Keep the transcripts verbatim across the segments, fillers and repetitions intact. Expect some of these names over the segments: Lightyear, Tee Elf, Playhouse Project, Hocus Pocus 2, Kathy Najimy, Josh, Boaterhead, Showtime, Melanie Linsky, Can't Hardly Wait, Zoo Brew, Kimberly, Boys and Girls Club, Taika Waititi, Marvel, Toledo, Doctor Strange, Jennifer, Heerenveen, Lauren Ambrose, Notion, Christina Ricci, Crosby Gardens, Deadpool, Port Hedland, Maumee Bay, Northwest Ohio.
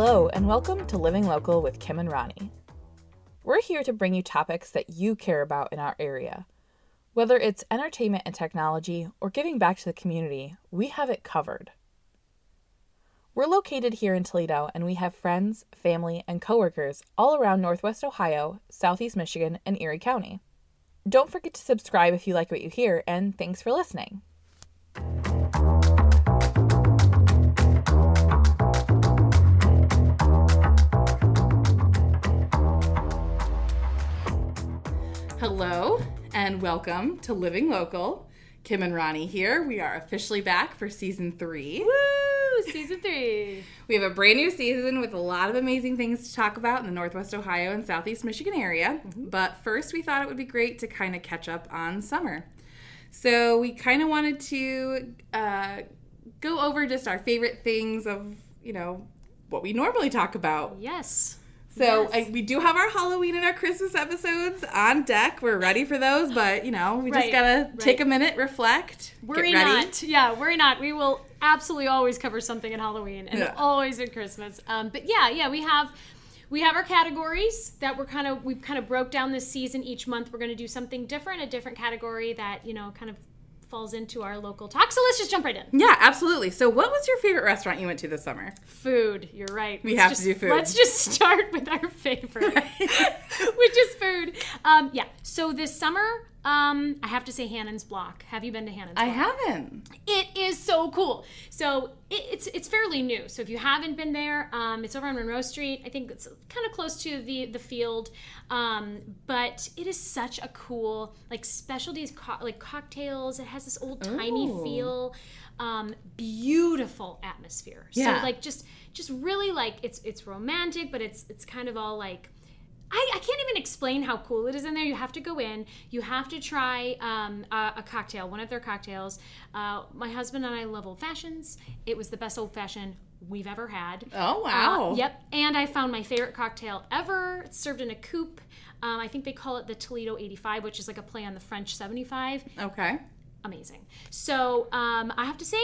Hello, and welcome to Living Local with Kim and Rani. We're here to bring you topics that you care about in our area. Whether it's entertainment and technology or giving back to the community, we have it covered. We're located here in Toledo, and we have friends, family, and coworkers all around Northwest Ohio, Southeast Michigan, and Erie County. Don't forget to subscribe if you like what you hear, and thanks for listening. Hello and welcome to Living Local. Kim and Rani here. We are officially back for season three. Woo! Season three. We have a brand new season with a lot of amazing things to talk about in the Northwest Ohio and Southeast Michigan area. Mm-hmm. But first, we thought it would be great to kind of catch up on summer. So we kind of wanted to uh, go over just our favorite things of, you know, what we normally talk about. Yes. So yes. I, we do have our Halloween and our Christmas episodes on deck. We're ready for those, but, you know, we right, just got to right. take a minute, reflect, worry get ready. Not. Yeah, worry not. We will absolutely always cover something at Halloween and yeah. always at Christmas. Um, but, yeah, yeah, we have we have our categories that we're kind of, we kind of broke down this season. Each month we're going to do something different, a different category that, you know, kind of falls into our local talk. So let's just jump right in. Yeah, absolutely. So what was your favorite restaurant you went to this summer? Food. You're right. We let's have just, to do food. Let's just start with our favorite, which is food. Um, yeah. So this summer, um, I have to say Hannon's Block. Have you been to Hannon's Block? I haven't. It is so cool. So it, it's it's fairly new. So if you haven't been there, um, it's over on Monroe Street. I think it's kind of close to the, the field. Um, but it is such a cool, like, specialties, co- like cocktails. It has this old-timey Ooh. feel, um, beautiful atmosphere. Yeah. So, like, just just really, like, it's it's romantic, but it's it's kind of all, like, I, I can't even explain how cool it is in there. You have to go in. You have to try um, a, a cocktail, one of their cocktails. Uh, my husband and I love old fashions. It was the best old fashioned we've ever had. Oh, wow. Uh, yep. And I found my favorite cocktail ever. It's served in a coupe. Um, I think they call it the Toledo eighty-five, which is like a play on the French seventy-five. Okay. Amazing. So um, I have to say,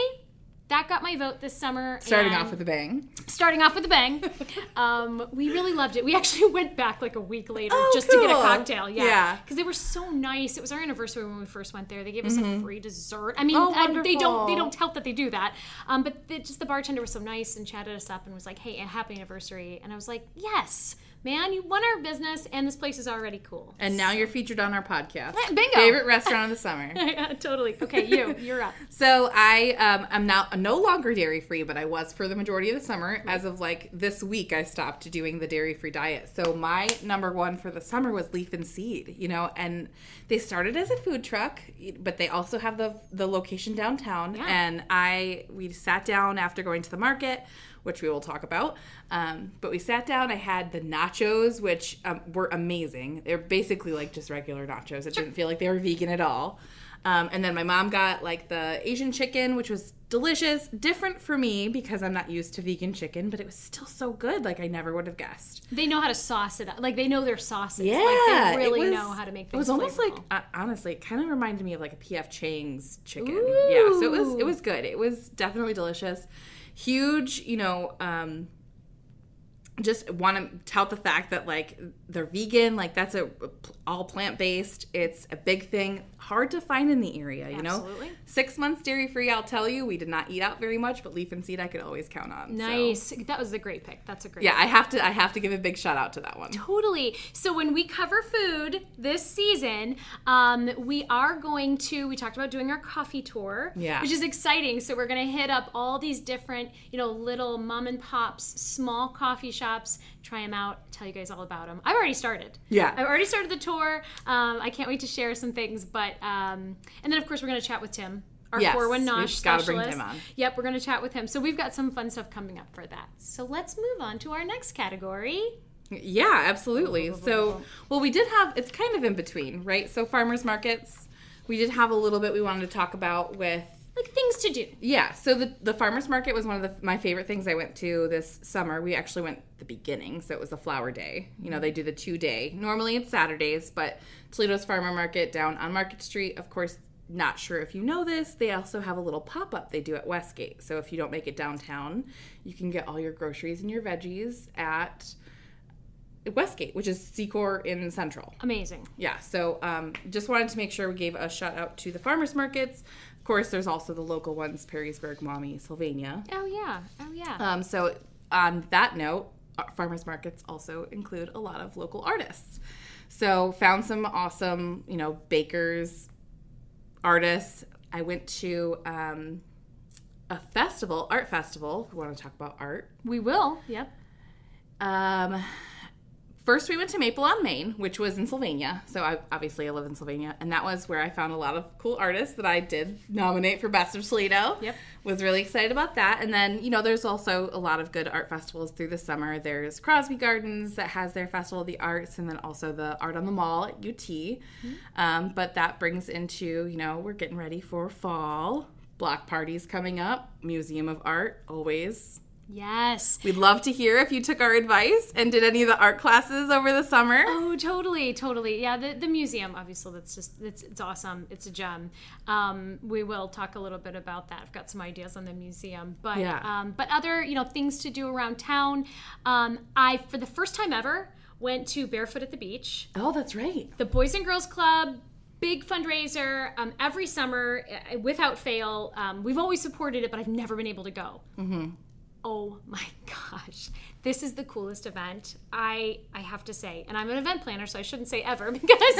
that got my vote this summer. Starting off with a bang. Starting off with a bang. um, we really loved it. We actually went back like a week later oh, just cool. to get a cocktail. Yeah. Because yeah. they were so nice. It was our anniversary when we first went there. They gave us mm-hmm. a free dessert. I mean, oh, I, they don't they don't help that they do that. Um, but they, just the bartender was so nice and chatted us up and was like, hey, happy anniversary. And I was like, yes. Man, you won our business, and this place is already cool. And now you're featured on our podcast. Bingo. Favorite restaurant of the summer. Yeah, totally. Okay, you. You're up. So I um, am now no longer dairy-free, but I was for the majority of the summer. Mm-hmm. As of, like, this week, I stopped doing the dairy-free diet. So my number one for the summer was Leaf and Seed, you know. And they started as a food truck, but they also have the, the location downtown. Yeah. And I we sat down after going to the market, which we will talk about. Um, but we sat down. I had the nachos, which um, were amazing. They're basically like just regular nachos. It didn't feel like they were vegan at all. Um, and then my mom got like the Asian chicken, which was delicious. Different for me because I'm not used to vegan chicken, but it was still so good. Like I never would have guessed. They know how to sauce it up. Like they know their sauces. Yeah. Like they really was, know how to make things It was almost flavorful. Like, honestly, it kind of reminded me of like a P F. Chang's chicken. Ooh. Yeah, so it was, it was good. It was definitely delicious. Huge, you know, um, just want to tout the fact that, like, they're vegan. Like, that's a, a all plant-based. It's a big thing. Hard to find in the area, you know? Absolutely. Six months dairy-free, I'll tell you. We did not eat out very much, but Leaf and Seed I could always count on. Nice. So. That was a great pick. That's a great yeah, pick. Yeah, I have to I have to give a big shout-out to that one. Totally. So when we cover food this season, um, we are going to, we talked about doing our coffee tour, yeah. which is exciting. So we're going to hit up all these different, you know, little mom and pops, small coffee shops, try them out, tell you guys all about them. I've already started. Yeah. I've already started the tour. Um, I can't wait to share some things, but Um, and then, of course, we're going to chat with Tim, our yes, four one Nosh specialist. Yes, we've got to bring Tim on. Yep, we're going to chat with him. So we've got some fun stuff coming up for that. So let's move on to our next category. Yeah, absolutely. So, well, we did have, it's kind of in between, right? So farmers markets, we did have a little bit we wanted to talk about with. Like things to do. Yeah, so the, the farmers market was one of the, my favorite things I went to this summer. We actually went the beginning, so it was the flower day. You know, they do the two-day. Normally it's Saturdays, but Toledo's Farmer Market down on Market Street, of course, not sure if you know this, they also have a little pop-up they do at Westgate. So if you don't make it downtown, you can get all your groceries and your veggies at Westgate, which is Secor in Central. Amazing. Yeah, so um, just wanted to make sure we gave a shout-out to the farmers markets. Of course, there's also the local ones, Perrysburg, Maumee, Sylvania. Oh, yeah. Oh, yeah. Um, so on that note, farmers markets also include a lot of local artists. So found some awesome, you know, bakers, artists. I went to um, a festival, art festival, if we want to talk about art. We will, yep. Um, first, we went to Maple on Main, which was in Sylvania. So I, obviously I live in Sylvania, and that was where I found a lot of cool artists that I did nominate for Best of Toledo. Yep. Was really excited about that. And then, you know, there's also a lot of good art festivals through the summer. There's Crosby Gardens that has their Festival of the Arts, and then also the Art on the Mall at U T. Mm-hmm. Um, but that brings into, you know, we're getting ready for fall. Block parties coming up. Museum of Art, always. Yes. We'd love to hear if you took our advice and did any of the art classes over the summer. Oh, totally, totally. Yeah, the, the museum, obviously, that's just, it's, it's awesome. It's a gem. Um, we will talk a little bit about that. I've got some ideas on the museum. But, yeah. um, but other, you know, things to do around town. Um, I, for the first time ever, went to Barefoot at the Beach. Oh, that's right. The Boys and Girls Club. Big fundraiser um, every summer, without fail. Um, we've always supported it, but I've never been able to go. Mm-hmm. Oh my gosh, this is the coolest event, I I have to say. And I'm an event planner, so I shouldn't say ever because...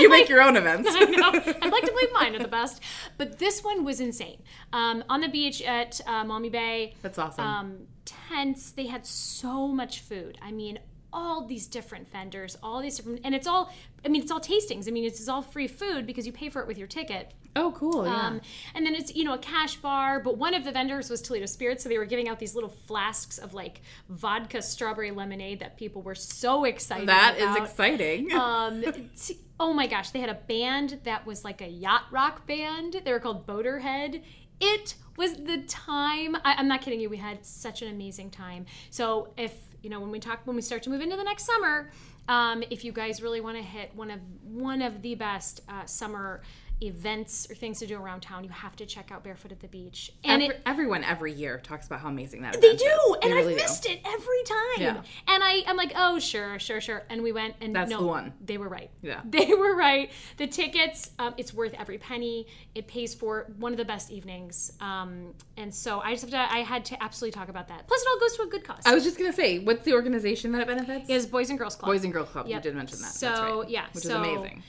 you make like, your own events. I know. I'd like to believe mine are the best. But this one was insane. Um, on the beach at uh, Maumee Bay. That's awesome. Um, tents. They had so much food. I mean, all these different vendors, all these different... And it's all... I mean, it's all tastings. I mean, it's, it's all free food because you pay for it with your ticket. Oh, cool, yeah. Um, and then it's, you know, a cash bar, but one of the vendors was Toledo Spirits, so they were giving out these little flasks of, like, vodka strawberry lemonade that people were so excited that about. That is exciting. Um, t- oh, my gosh. They had a band that was like a yacht rock band. They were called Boaterhead. It was the time. I, I'm not kidding you. We had such an amazing time. So if, you know, when we talk, when we start to move into the next summer... Um, if you guys really want to hit one of one of the best uh, summer events or things to do around town, you have to check out Barefoot at the Beach. And every, it, everyone every year talks about how amazing that event is. They do, and I've missed it every time. Yeah. And I, I'm like, oh, sure, sure, sure. And we went, and that's no, the one. They were right. Yeah, they were right. The tickets, um, it's worth every penny. It pays for one of the best evenings. Um, and so I just have to, I had to absolutely talk about that. Plus, it all goes to a good cause. I was just gonna say, what's the organization that it benefits? It's Boys and Girls Club. Boys and Girls Club. Yep. You did mention that. So that's right. yeah, which so, is amazing.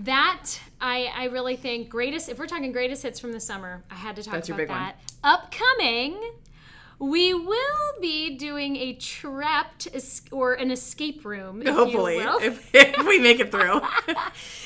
That, I, I really think, greatest, if we're talking greatest hits from the summer, I had to talk That's about your big that. One. Upcoming, we will be doing a trapped, es- or an escape room, if Hopefully, you will. If, if we make it through.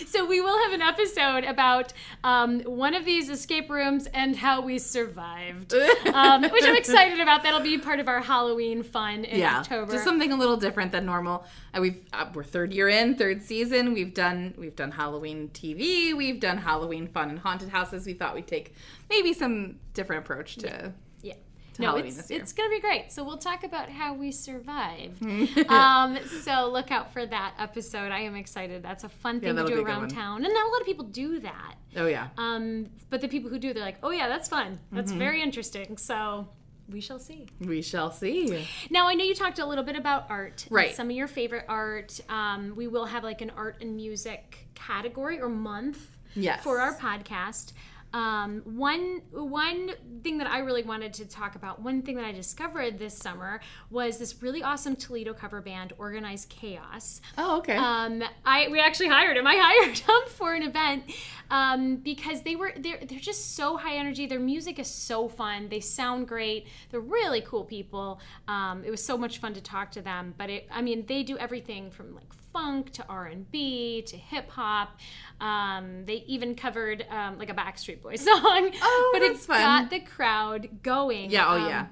So we will have an episode about um, one of these escape rooms and how we survived, um, which I'm excited about. That'll be part of our Halloween fun in yeah, October. Just something a little different than normal. Uh, we've uh, we're third year in, third season. We've done we've done Halloween T V. We've done Halloween fun and haunted houses. We thought we'd take maybe some different approach to. Yeah. No, Halloween it's, this year. It's going to be great. So we'll talk about how we survived. um, so look out for that episode. I am excited. That's a fun thing yeah, to do around town. And not a lot of people do that. Oh, yeah. Um, but the people who do, they're like, oh, yeah, that's fun. That's mm-hmm. very interesting. So we shall see. We shall see. Now, I know you talked a little bit about art. Right. Some of your favorite art. Um, we will have like an art and music category or month yes. for our podcast. Um, one one thing that I really wanted to talk about, one thing that I discovered this summer was this really awesome Toledo cover band, Organized Chaos. Oh, okay. Um, I we actually hired him. I hired him for an event um, because they were they're they're just so high energy. Their music is so fun. They sound great. They're really cool people. Um, it was so much fun to talk to them. But it, I mean, they do everything from like funk to R and B to hip hop. Um, they even covered um, like a Backstreet Boys song. Oh, but that's it's fun. Got the crowd going. Yeah, oh um, yeah.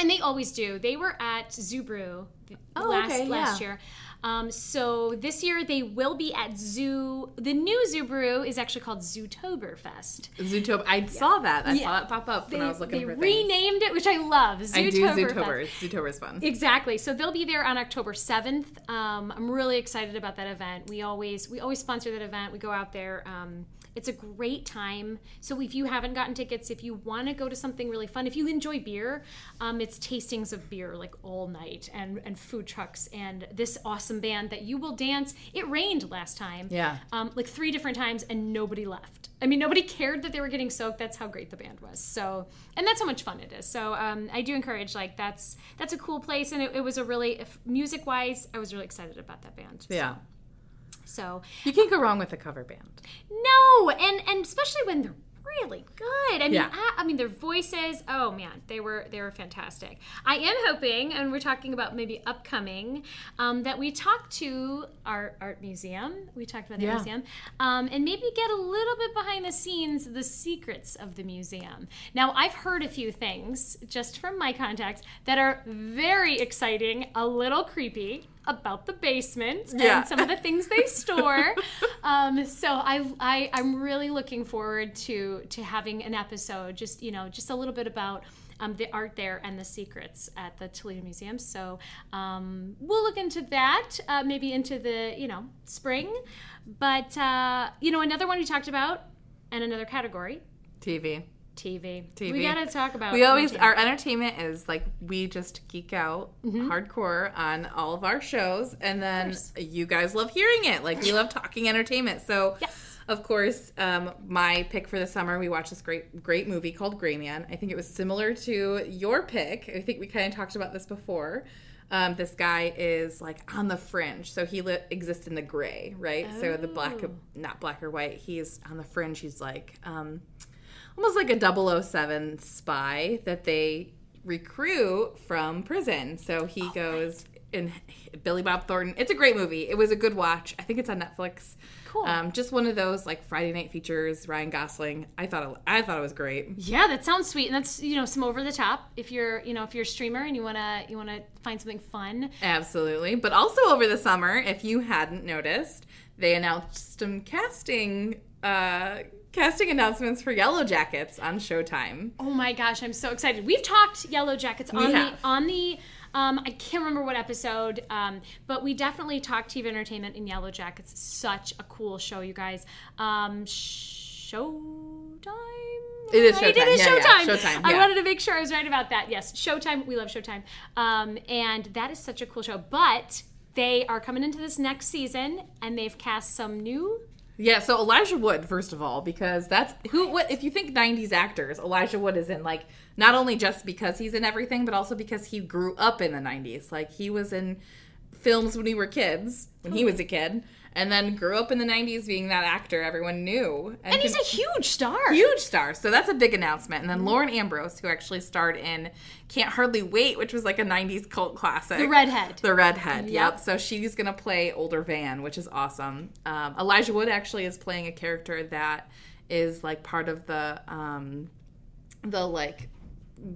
And they always do. They were at Zoo Brew oh, last okay, last yeah. year. Um, so this year they will be at Zoo. The new Zoo Brew is actually called Zootoberfest. Zootober. I yeah. saw that. I yeah. saw it pop up they, when I was looking for things. They renamed it, which I love. Zootober. I do Zootober. Zootober is fun. Exactly. So they'll be there on October seventh. Um, I'm really excited about that event. We always we always sponsor that event. We go out there. Um, it's a great time. So if you haven't gotten tickets, if you want to go to something really fun, if you enjoy beer, um, it's tastings of beer like all night and, and food trucks and this awesome band that you will dance. It rained last time. Yeah. Um, like three different times and nobody left. I mean, nobody cared that they were getting soaked. That's how great the band was. So, and that's how much fun it is. So um, I do encourage, like, that's that's a cool place. And it, it was a really, if music-wise, I was really excited about that band. Yeah. So. So you can't go wrong with a cover band. No, and and especially when they're really good. I mean, yeah. I, I mean their voices. Oh man, they were they were fantastic. I am hoping, and we're talking about maybe upcoming, um, that we talk to our art museum. We talked about the yeah. museum, um, and maybe get a little bit behind the scenes, the secrets of the museum. Now, I've heard a few things just from my contacts that are very exciting, a little creepy. About the basement yeah. and some of the things they store. um, so I, I, I'm really looking forward to to having an episode, just you know, just a little bit about um, the art there and the secrets at the Toledo Museum. So um, we'll look into that, uh, maybe into the you know spring. But uh, you know, another one we talked about, and another category, T V. T V. T V. We gotta talk about. We always our entertainment is like we just geek out mm-hmm. hardcore on all of our shows, and then you guys love hearing it. Like we love talking entertainment. So, yes. of course, um, my pick for the summer, we watched this great great movie called Gray Man. I think it was similar to your pick. I think we kind of talked about this before. Um, this guy is like on the fringe, so he li- exists in the gray, right? Oh. So the black, not black or white. He's on the fringe. He's like. Um, Almost like a double oh seven spy that they recruit from prison. So he oh, goes in Billy Bob Thornton. It's a great movie. It was a good watch. I think it's on Netflix. Cool. Um, just one of those like Friday night features. Ryan Gosling. I thought it, I thought it was great. Yeah, that sounds sweet. And that's you know some over the top. If you're you know if you're a streamer and you wanna you wanna find something fun. Absolutely. But also over the summer, if you hadn't noticed, they announced some casting. Uh, Casting announcements for Yellow Jackets on Showtime. Oh my gosh, I'm so excited. We've talked Yellow Jackets on we have. the on the um I can't remember what episode, um, but we definitely talked T V entertainment in Yellow Jackets. Such a cool show, you guys. Um Showtime. It is Showtime. It is yeah, Showtime. Yeah. Showtime yeah. I wanted to make sure I was right about that. Yes, Showtime. We love Showtime. Um, and that is such a cool show. But they are coming into this next season and they've cast some new Yeah, so Elijah Wood, first of all, because that's who. What if you think nineties actors? Elijah Wood is in like not only just because he's in everything, but also because he grew up in the nineties. Like he was in films when we were kids, when he was a kid, and then grew up in the nineties being that actor everyone knew. And, and he's a huge star, huge star. So that's a big announcement. And then Lauren Ambrose, who actually starred in Can't Hardly Wait, which was like a nineties cult classic. The Redhead. The Redhead, yep. yep. So she's going to play older Van, which is awesome. Um, Elijah Wood actually is playing a character that is like part of the, um, the like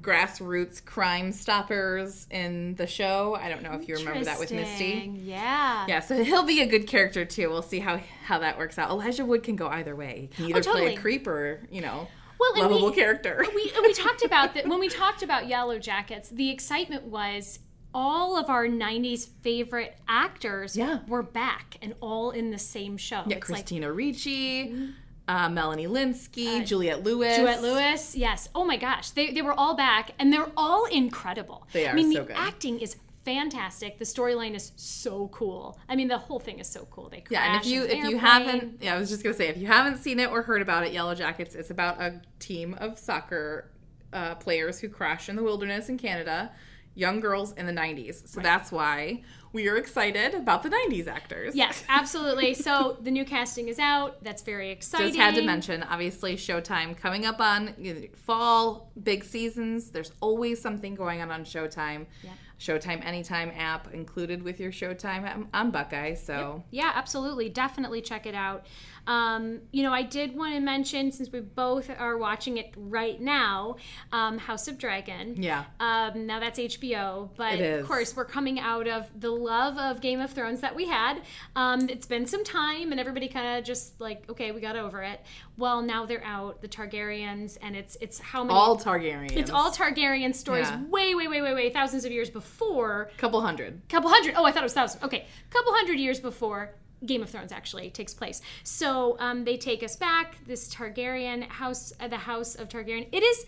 grassroots crime stoppers in the show. I don't know if you remember that with Misty. Yeah. Yeah, so he'll be a good character too. We'll see how, how that works out. Elijah Wood can go either way. He can either oh, totally. play a creep or, you know... Well, lovable we, character. we we talked about that when we talked about Yellow Jackets. The excitement was all of our nineties favorite actors yeah. were back and all in the same show. Yeah, it's Christina like, Ricci, mm-hmm. uh, Melanie Linsky, uh, Juliette Lewis. Juliette Lewis, yes. Oh my gosh, they they were all back and they're all incredible. They are. I mean, so the good. acting is. fantastic. The storyline is so cool. I mean, the whole thing is so cool. They crash yeah, and if you an if airplane. you haven't, yeah, I was just gonna say if you haven't seen it or heard about it, Yellow Jackets, it's about a team of soccer uh, players who crash in the wilderness in Canada, young girls in the nineties. So right. that's why we are excited about the nineties actors. Yes, absolutely. So the new casting is out. That's very exciting. Just had to mention, obviously, Showtime coming up on fall, big seasons. There's always something going on on Showtime. Yeah. Showtime Anytime app included with your Showtime on Buckeye. So yep. yeah, absolutely, definitely check it out. Um, you know, I did want to mention, since we both are watching it right now, um, House of Dragon. Yeah. Um, now that's H B O, but of course we're coming out of the love of Game of Thrones that we had. Um, it's been some time, and everybody kind of just like, okay, we got over it. Well, now they're out, the Targaryens, and it's it's how many? All Targaryens. It's all Targaryen stories, yeah. way, way, way, way, way, thousands of years before. Couple hundred. Couple hundred. Oh, I thought it was thousand. Okay, couple hundred years before Game of Thrones actually takes place. So um, they take us back, this Targaryen house, uh, the House of Targaryen. It is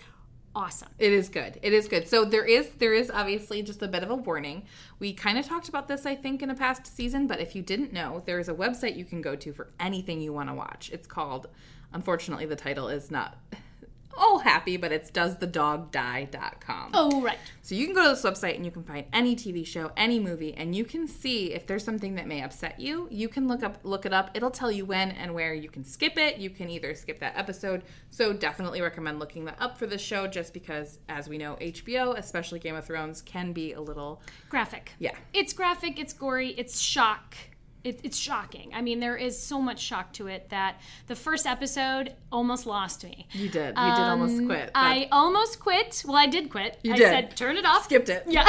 awesome. It is good. It is good. So there is there is obviously just a bit of a warning. We kind of talked about this, I think, in a past season, but if you didn't know, there is a website you can go to for anything you want to watch. It's called, unfortunately, the title is not all happy, but it's does the dog die dot com. Oh, right. So you can go to this website and you can find any T V show, any movie, and you can see if there's something that may upset you. You can look up, look it up. It'll tell you when and where. You can skip it. You can either skip that episode. So definitely recommend looking that up for the show, just because, as we know, H B O, especially Game of Thrones, can be a little graphic. Yeah. It's graphic. It's gory. It's shock. It, it's shocking. I mean, there is so much shock to it that the first episode almost lost me. You did. You um, did almost quit. But... I almost quit. Well, I did quit. You I did. said, turn it off. Skipped it. Yeah.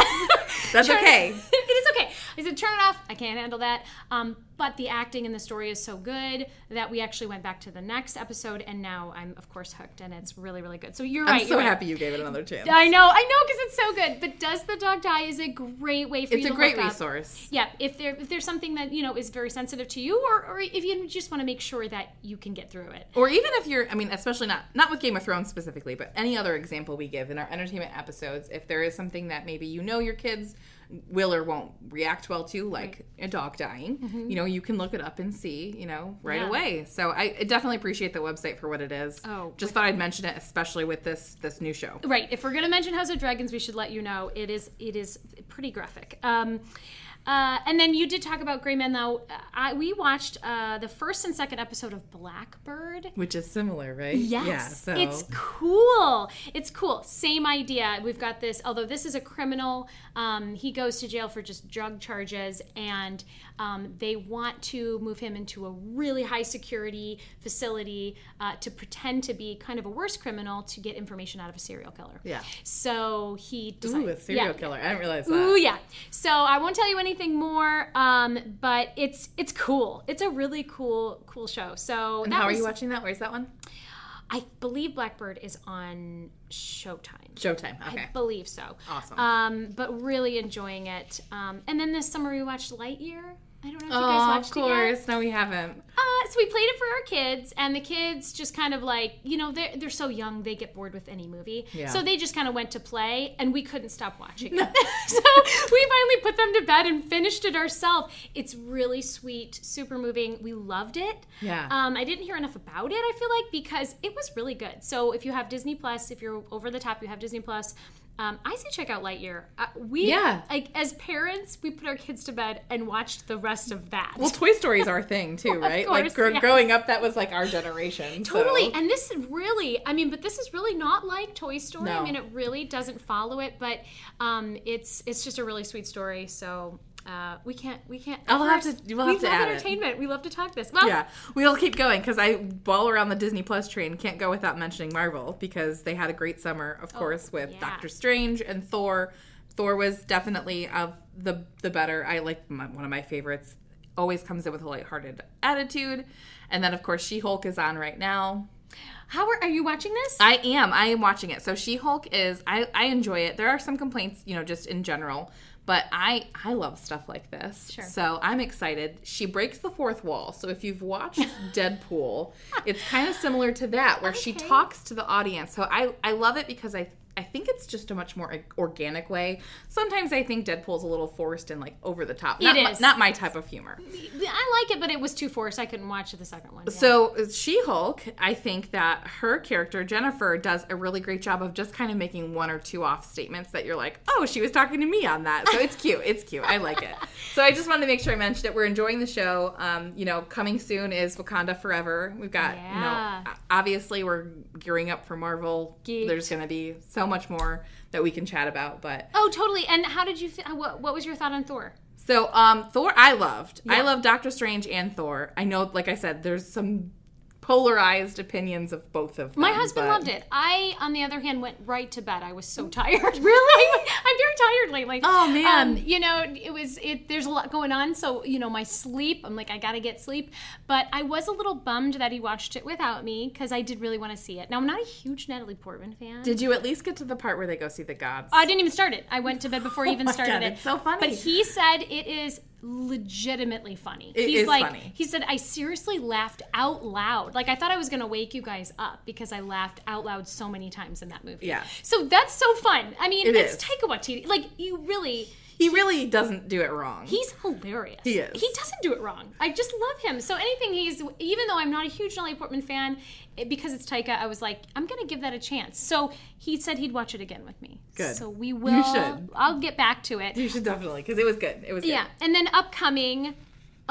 That's okay. It. It is okay. I said, turn it off. I can't handle that. Um, but the acting and the story is so good that we actually went back to the next episode, and now I'm, of course, hooked, and it's really, really good. So you're right. I'm so right. happy you gave it another chance. I know. I know, because it's so good. But Does the Dog Die is a great way for it's you to look up. It's a great resource. Yeah. If, there, if there's something that, you know, is very sensitive to you, or, or if you just want to make sure that you can get through it. Or even if you're, I mean, especially not, not with Game of Thrones specifically, but any other example we give in our entertainment episodes, if there is something that maybe you know your kids will or won't react well to, like right. a dog dying, mm-hmm. you know, you can look it up and see, you know, right yeah. away. So I definitely appreciate the website for what it is. Oh, just thought I'd mention it, especially with this this new show. Right. If we're going to mention House of Dragons, we should let you know it is it is pretty graphic. Um, uh, and then you did talk about Grey Men, though. I, we watched uh, the first and second episode of Blackbird. Which is similar, right? Yes. Yeah, so. It's cool. It's cool. Same idea. We've got this, although this is a criminal. Um, he goes to jail for just drug charges, and um, they want to move him into a really high security facility uh, to pretend to be kind of a worse criminal to get information out of a serial killer. Yeah. So he decided. Ooh, a serial yeah. killer. I didn't realize that. Ooh, yeah. So I won't tell you anything more, um, but it's it's cool. It's a really cool, cool show. So and that how was, are you watching that? Where's that one? I believe Blackbird is on Showtime. Showtime, okay. I believe so. Awesome. Um, but really enjoying it. Um, and then this summer we watched Lightyear. I don't know if oh, you guys watched it. Oh, of course. It no, we haven't. Uh, so we played it for our kids, and the kids just kind of like, you know, they're, they're so young, they get bored with any movie. Yeah. So they just kind of went to play, and we couldn't stop watching it. So we finally put them to bed and finished it ourselves. It's really sweet, super moving. We loved it. Yeah. Um, I didn't hear enough about it, I feel like, because it was really good. So if you have Disney Plus, if you're over the top, you have Disney Plus. Um, I say check out Lightyear. Uh, we, yeah. like, as parents, we put our kids to bed and watched the rest of that. Well, Toy Story is our thing, too, well, right? Of course, like, gr- yes. growing up, that was, like, our generation. Totally. So. And this really, I mean, but this is really not like Toy Story. No. I mean, it really doesn't follow it, but um, it's it's just a really sweet story, so... Uh, we can't. We can't. I'll have to. We'll have we to love add entertainment. It. We love to talk this. Well, yeah, we'll keep going because I, while we're on the Disney Plus train, can't go without mentioning Marvel because they had a great summer, of oh, course, with yeah. Doctor Strange and Thor. Thor was definitely of the the better. I like one of my favorites. Always comes in with a lighthearted attitude, and then of course She-Hulk is on right now. How are, are you watching this? I am. I am watching it. So She-Hulk is. I I enjoy it. There are some complaints, you know, just in general. But I, I love stuff like this, sure. So I'm excited. She breaks the fourth wall. So if you've watched Deadpool, it's kind of similar to that where okay. she talks to the audience. So I, I love it because I I think it's just a much more organic way. Sometimes I think Deadpool's a little forced and like over the top. It not, is. My, not my type of humor. I like it, but it was too forced. I couldn't watch the second one. Yeah. So She-Hulk, I think that her character, Jennifer, does a really great job of just kind of making one or two off statements that you're like, oh, she was talking to me on that. So it's cute. It's cute. I like it. So I just wanted to make sure I mentioned it. We're enjoying the show. Um, you know, coming soon is Wakanda Forever. We've got, yeah. you know, obviously we're gearing up for Marvel. Geeked. There's going to be so much more that we can chat about, but oh, totally. And how did you? What, what was your thought on Thor? So, um, Thor, I loved. Yeah. I loved Doctor Strange and Thor. I know, like I said, there's some polarized opinions of both of them. My husband but... loved it. I, on the other hand, went right to bed. I was so tired. Really? I'm very tired lately. Oh, man. Um, you know, it was, it. there's a lot going on. So, you know, my sleep, I'm like, I got to get sleep. But I was a little bummed that he watched it without me because I did really want to see it. Now, I'm not a huge Natalie Portman fan. Did you at least get to the part where they go see the gods? I didn't even start it. I went to bed before he even oh started God, it. It's so funny. But he said it is legitimately funny. It He's is like, funny. He said, I seriously laughed out loud. Like, I thought I was going to wake you guys up because I laughed out loud so many times in that movie. Yeah. So that's so fun. I mean, it it's is. Taika Waititi. Like, you really... He really doesn't do it wrong. He's hilarious. He is. He doesn't do it wrong. I just love him. So anything he's, even though I'm not a huge Natalie Portman fan, it, because it's Taika, I was like, I'm going to give that a chance. So he said he'd watch it again with me. Good. So we will. You should. I'll get back to it. You should definitely, because it was good. It was good. Yeah. And then upcoming,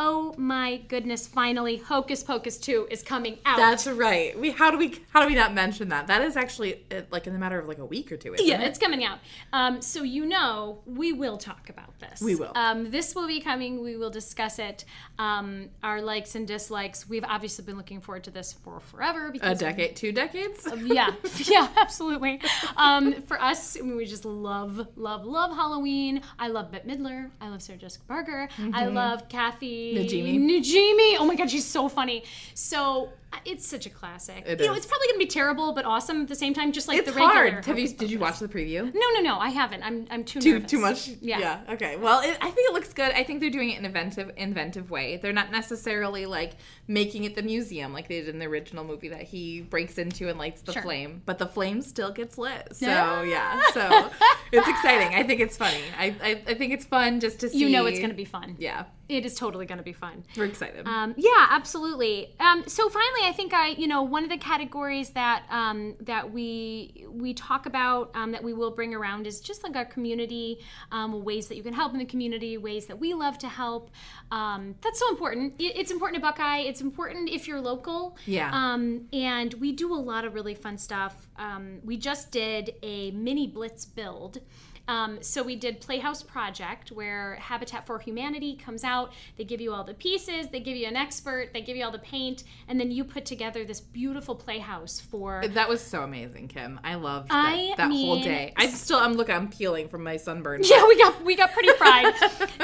oh my goodness, finally, Hocus Pocus two is coming out. That's right. We How do we how do we not mention that? That is actually like in a matter of like a week or two, isn't yeah, it? Yeah, it's coming out. Um, so you know we will talk about this. We will. Um, this will be coming. We will discuss it. Um, our likes and dislikes. We've obviously been looking forward to this for forever. Because a decade, we, two decades? Uh, yeah. Yeah, absolutely. Um, for us, I mean, we just love, love, love Halloween. I love Bette Midler. I love Sarah Jessica Parker. Mm-hmm. I love Kathy. Najimy. Najimy. Oh my God, she's so funny. So it's such a classic. It you is. know, it's probably going to be terrible, but awesome at the same time. Just like it's the regular. It's hard. Have you, did you watch the preview? No, no, no. I haven't. I'm, I'm too, too nervous. Too much. Yeah. yeah. Okay. Well, it, I think it looks good. I think they're doing it in an inventive, inventive way. They're not necessarily like making it the museum like they did in the original movie that he breaks into and lights the sure. flame, but the flame still gets lit. So yeah. So it's exciting. I think it's funny. I, I, I think it's fun just to see. You know, it's going to be fun. Yeah. It is totally going to be fun. We're excited. Um, yeah, absolutely. Um, so finally, I think I, you know, one of the categories that um, that we we talk about um, that we will bring around is just like our community, um, ways that you can help in the community, ways that we love to help. Um, that's so important. It, it's important to Buckeye. It's important if you're local. Yeah. Um, and we do a lot of really fun stuff. Um, we just did a mini Blitz build. Um, so we did Playhouse Project, where Habitat for Humanity comes out. They give you all the pieces, they give you an expert, they give you all the paint, and then you put together this beautiful playhouse for... That was so amazing, Kim. I loved that, I that mean, whole day. I still, I'm looking, I'm peeling from my sunburn. Yeah, we got we got pretty fried.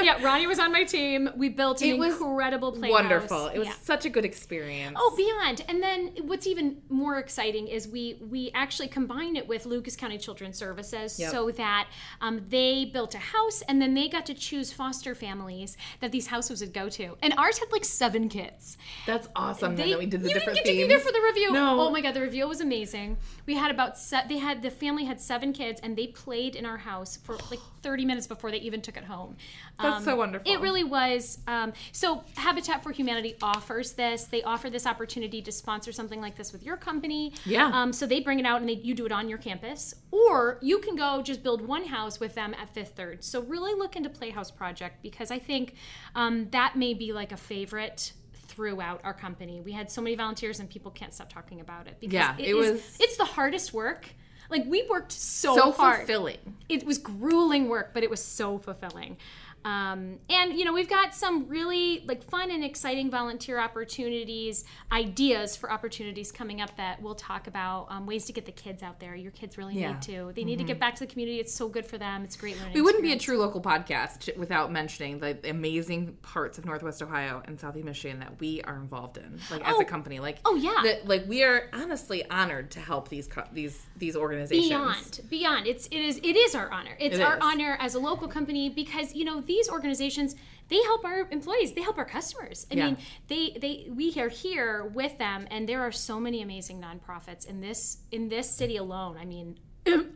Yeah, Rani was on my team. We built an incredible playhouse. Wonderful. It was yeah. such a good experience. Oh, beyond. And then what's even more exciting is we, we actually combined it with Lucas County Children's Services yep. so that... Um, they built a house, and then they got to choose foster families that these houses would go to. And ours had like seven kids. That's awesome. They, that we did the you different didn't get themes. To be there for the review. No. Oh my God, the review was amazing. We had about se- they had the family had seven kids, and they played in our house for like thirty minutes before they even took it home. Um, That's so wonderful. It really was. Um, so Habitat for Humanity offers this. They offer this opportunity to sponsor something like this with your company. Yeah. Um, so they bring it out, and they, you do it on your campus, or you can go just build one house with them at Fifth Third. So really look into Playhouse Project, because I think um, that may be like a favorite throughout our company. We had so many volunteers, and people can't stop talking about it because yeah, it, it was is, it's the hardest work. Like we worked so, so hard. So fulfilling. It was grueling work, but it was so fulfilling. Um, and, you know, we've got some really, like, fun and exciting volunteer opportunities, ideas for opportunities coming up that we'll talk about, um, ways to get the kids out there. Your kids really yeah. need to. They mm-hmm. need to get back to the community. It's so good for them. It's great learning. We wouldn't experience. Be a true local podcast without mentioning the amazing parts of Northwest Ohio and Southeast Michigan that we are involved in, like, oh. as a company. Like, oh, yeah. The, like, we are honestly honored to help these co- these these organizations. Beyond. Beyond. It's, it, is, it is our honor. It's it our is. honor as a local company because, you know, these These organizations, they help our employees. They help our customers. I yeah. mean, they, they we are here with them, and there are so many amazing nonprofits in this in this city alone. I mean,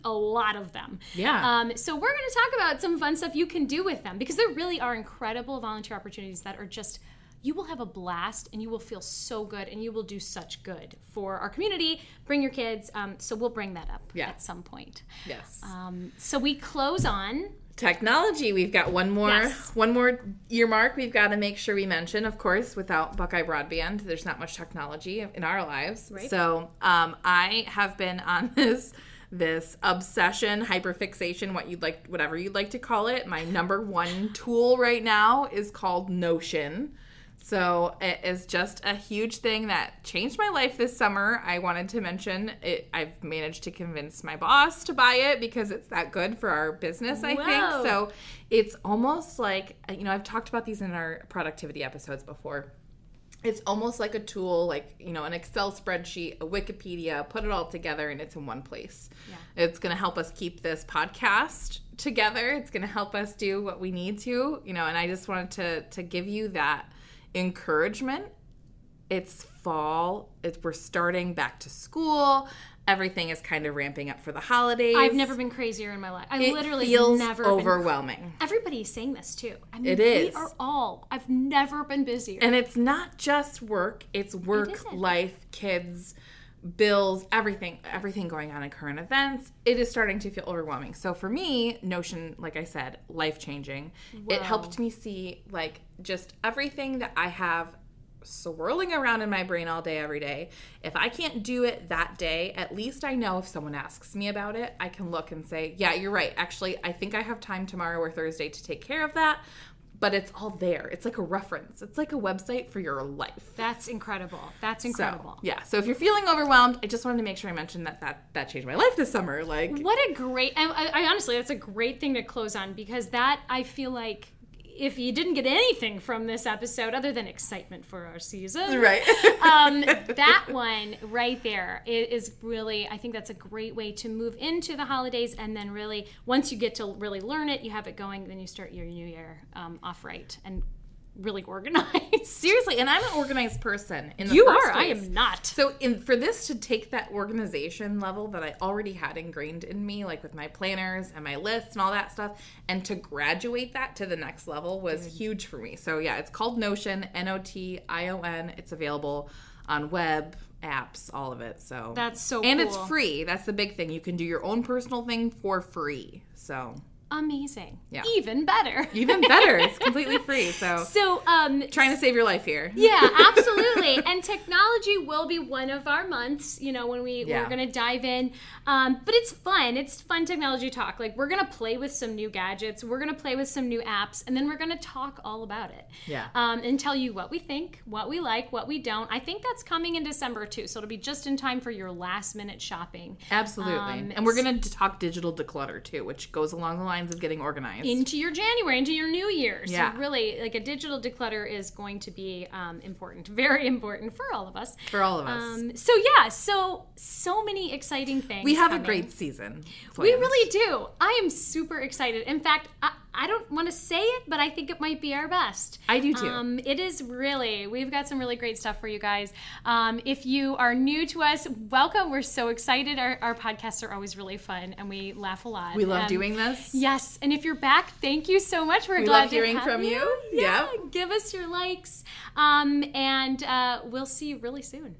a lot of them. Yeah. Um, so we're going to talk about some fun stuff you can do with them, because there really are incredible volunteer opportunities that are just, you will have a blast, and you will feel so good, and you will do such good for our community. Bring your kids. Um, so we'll bring that up yeah. at some point. Yes. Um, so we close on... Technology. We've got one more yes. one more earmark we've got to make sure we mention. Of course, without Buckeye Broadband, there's not much technology in our lives. Right. So um, I have been on this this obsession, hyperfixation, what you'd like, whatever you'd like to call it. My number one tool right now is called Notion. So it is just a huge thing that changed my life this summer. I wanted to mention it. I've managed to convince my boss to buy it because it's that good for our business, I Whoa. think. So it's almost like, you know, I've talked about these in our productivity episodes before. It's almost like a tool, like, you know, an Excel spreadsheet, a Wikipedia, put it all together, and it's in one place. Yeah. It's going to help us keep this podcast together. It's going to help us do what we need to, you know, and I just wanted to to give you that encouragement. It's fall. It's, we're starting back to school. Everything is kind of ramping up for the holidays. I've never been crazier in my life. I it literally feels never overwhelming. Been, everybody's saying this too. I mean, it is. We are all. I've never been busier. And it's not just work. It's work, it life, kids, bills, everything, everything going on in current events. It is starting to feel overwhelming. So for me, Notion, like I said, life-changing. Whoa. It helped me see like just everything that I have swirling around in my brain all day, every day. If I can't do it that day, at least I know if someone asks me about it, I can look and say, yeah, you're right. Actually, I think I have time tomorrow or Thursday to take care of that. But it's all there. It's like a reference. It's like a website for your life. That's incredible. That's incredible. So, yeah. So if you're feeling overwhelmed, I just wanted to make sure I mentioned that that, that changed my life this summer. Like, what a great, I, I honestly, that's a great thing to close on, because that, I feel like, if you didn't get anything from this episode other than excitement for our season, right? um, that one right there is really, I think that's a great way to move into the holidays. And then really, once you get to really learn it, you have it going, then you start your new year um, off right and really organized. Seriously, and I'm an organized person. In the you first are. Place. I am not. So in, for this to take that organization level that I already had ingrained in me, like with my planners and my lists and all that stuff, and to graduate that to the next level was Dude. huge for me. So yeah, it's called Notion, N O T I O N. It's available on web, apps, all of it. So that's so and cool. And it's free. That's the big thing. You can do your own personal thing for free. So amazing. Yeah. Even better. Even better. It's completely free. So, so um, trying to save your life here. Yeah, absolutely. And technology will be one of our months, you know, when we, yeah. we're going to dive in. Um, but it's fun. It's fun technology talk. Like, we're going to play with some new gadgets. We're going to play with some new apps. And then we're going to talk all about it. Yeah. Um, and tell you what we think, what we like, what we don't. I think that's coming in December, too. So it'll be just in time for your last minute shopping. Absolutely. Um, and we're going to talk digital declutter, too, which goes along the line of getting organized into your January, into your new year. So yeah. really, like, a digital declutter is going to be um, important, very important for all of us. For all of us. Um, so yeah, so so many exciting things. We have coming. a great season. Planned. We really do. I am super excited. In fact, I, I don't want to say it, but I think it might be our best. I do too. Um, it is really. We've got some really great stuff for you guys. Um, if you are new to us, welcome. We're so excited. Our, our podcasts are always really fun, and we laugh a lot. We love um, doing this. Yeah. Yes, and if you're back, thank you so much. We're we glad love to hearing have from you. you. Yeah, yep. Give us your likes, um, and uh, we'll see you really soon.